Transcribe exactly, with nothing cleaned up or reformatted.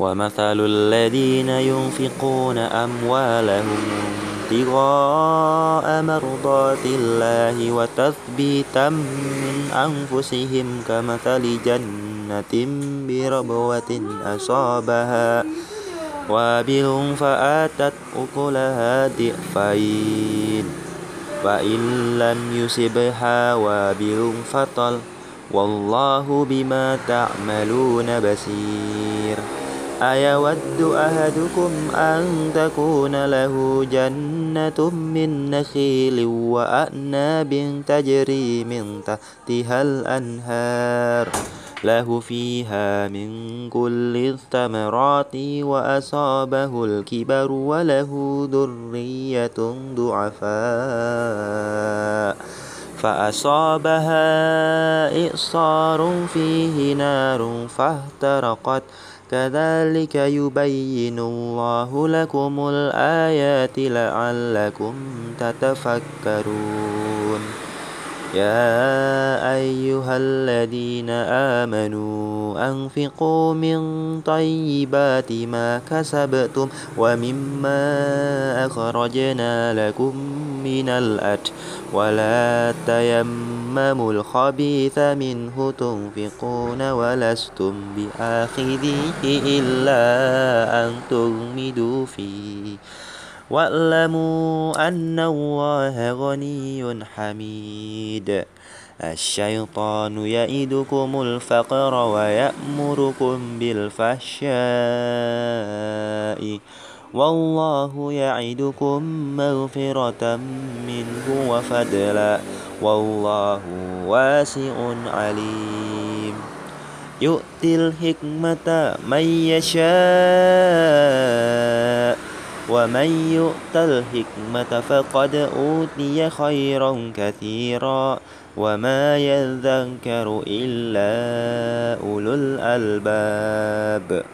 ومثل الذين ينفقون أموالهم ابتغاء مرضات الله وتثبيتا من أنفسهم كمثل جنة بربوة أصابها وابل فآتت أكلها ضعفين فإن لم يصبها وابل فطل والله بما تعملون بصير أيود أحدكم أن تكون له جنة من نخيل وأعناب تجري من تحتها الأنهار له فيها من كل الثمرات وأصابه الكبر وله ذرية ضعفاء فأصابها إعصار فيه نار فاحترقت كذلك يبين الله لكم الآيات لعلكم تتفكرون يا أيها الذين آمنوا أنفقوا من طيبات ما كسبتم ومما أخرجنا لكم من الأرض ولا تيمموا الخبيث منه تنفقون ولستم بآخذيه إلا أن تغمضوا فيه واعلموا أن الله غني حميد الشيطان يعدكم الفقر ويأمركم بالفحشاء والله يعدكم مغفرة منه وفضلا والله واسع عليم يؤتي الحكمة من يشاء ومن يؤت الحكمة فقد أوتي خيرا كثيرا وما يذكر إلا أولو الألباب.